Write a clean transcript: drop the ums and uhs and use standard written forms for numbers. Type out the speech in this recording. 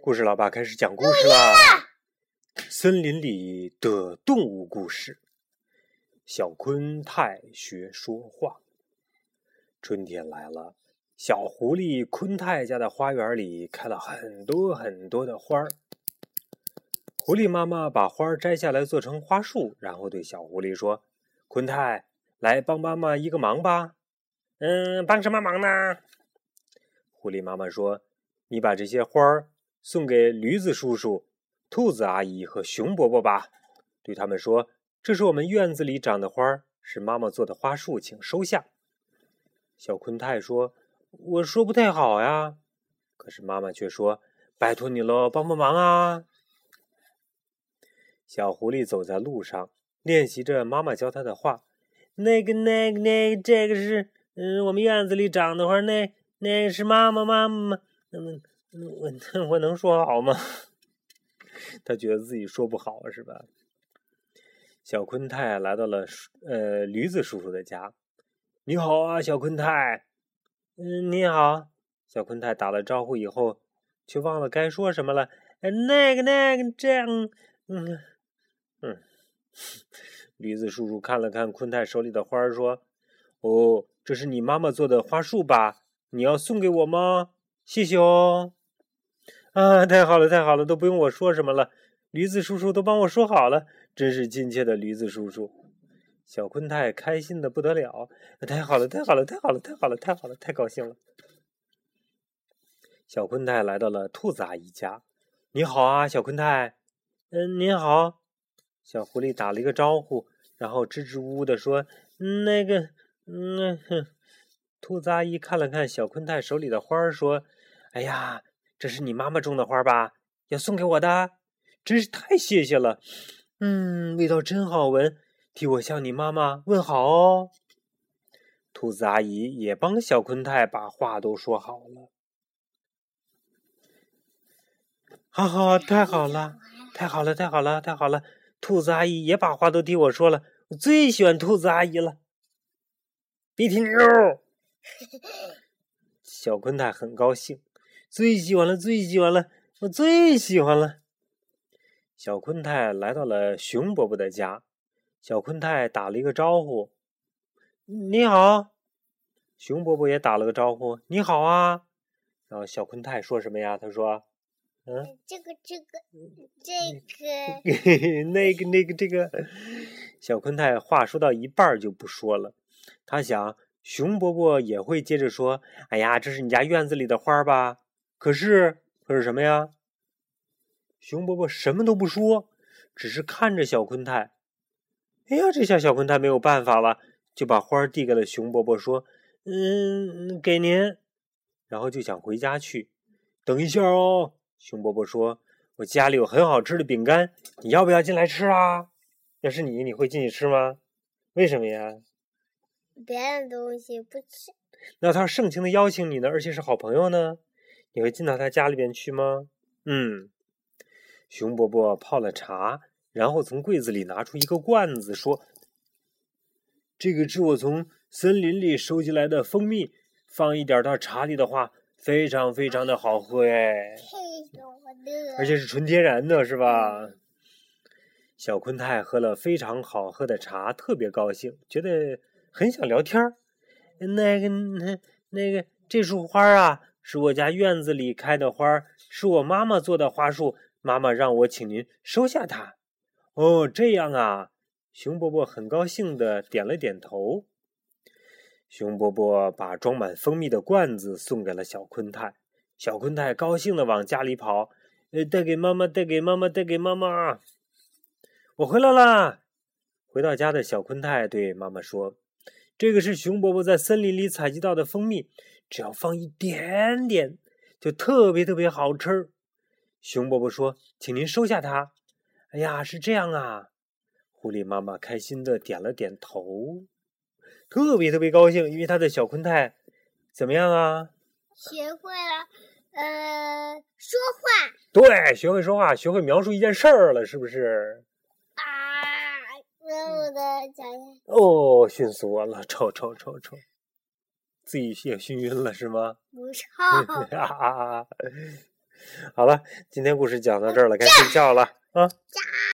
故事老爸开始讲故事啦！森林里的动物故事。小昆太学说话。春天来了，小狐狸昆太家的花园里开了很多很多的花儿。狐狸妈妈把花摘下来做成花束，然后对小狐狸说：“昆太，来帮妈妈一个忙吧。”“帮什么忙呢？”狐狸妈妈说：“你把这些花儿送给驴子叔叔、兔子阿姨和熊伯伯吧，对他们说，这是我们院子里长的花，是妈妈做的花束，请收下。”小昆太说：“我说不太好呀。”可是妈妈却说：“拜托你喽，帮帮忙啊！”小狐狸走在路上，练习着妈妈教他的话：“那个，这个是我们院子里长的花，那个是妈妈。”我能说好吗？他觉得自己说不好是吧？小昆太来到了驴子叔叔的家。“你好啊，小昆太。”“你好。”小昆太打了招呼以后，却忘了该说什么了。“那个，这样。”驴子叔叔看了看昆太手里的花，说：“哦，这是你妈妈做的花束吧？你要送给我吗？谢谢哦。”“啊，太好了，都不用我说什么了，驴子叔叔都帮我说好了，真是亲切的驴子叔叔。”小昆太开心的不得了。“太好了，太高兴了。”小昆太来到了兔子阿姨家。“你好啊，小昆太。”“您好。”小狐狸打了一个招呼，然后支支吾吾的说：“兔子阿姨看了看小昆太手里的花，说：“哎呀，这是你妈妈种的花吧？要送给我的，真是太谢谢了。味道真好闻，替我向你妈妈问好哦。”兔子阿姨也帮小昆太把话都说好了。“好，太好了！兔子阿姨也把话都替我说了，我最喜欢兔子阿姨了。”“别停溜！”小昆太很高兴。“最喜欢了，我最喜欢了。”小昆太来到了熊伯伯的家。小昆太打了一个招呼：“你好。”熊伯伯也打了个招呼：“你好啊。”然后小昆太说什么呀？他说：“这个，那个，这个。”小昆太话说到一半就不说了，他想熊伯伯也会接着说：“哎呀，这是你家院子里的花吧？”可是什么呀？熊伯伯什么都不说，只是看着小昆太。哎呀，这下小昆太没有办法了，就把花递给了熊伯伯，说：“给您。”然后就想回家去。“等一下哦。”熊伯伯说：“我家里有很好吃的饼干，你要不要进来吃啊？”“要是你，你会进去吃吗？”“为什么呀？”“别人的东西不吃。”“那他盛情的邀请你呢，而且是好朋友呢，你会进到他家里边去吗？”“熊伯伯泡了茶，然后从柜子里拿出一个罐子，说：“这个是我从森林里收集来的蜂蜜，放一点到茶里的话，非常的好喝哎，而且是纯天然的，是吧？”小昆太喝了非常好喝的茶，特别高兴，觉得很想聊天。“那个，这束花啊，是我家院子里开的花，是我妈妈做的花束，妈妈让我请您收下它。”“哦，这样啊。”熊伯伯很高兴的点了点头。熊伯伯把装满蜂蜜的罐子送给了小昆太。小昆太高兴的往家里跑：“带给妈妈！我回来啦！”回到家的小昆太对妈妈说：“这个是熊伯伯在森林里采集到的蜂蜜，只要放一点点，就特别好吃。”熊伯伯说：“请您收下它。”“哎呀，是这样啊。”狐狸妈妈开心的点了点头，特别高兴，因为他的小昆太怎么样啊？学会了，说话。对，学会说话，学会描述一件事儿了，是不是？啊，我的脚下。哦，训死我了！臭！自己也熏晕了是吗？不臭。好了，今天故事讲到这儿了，该睡觉了啊。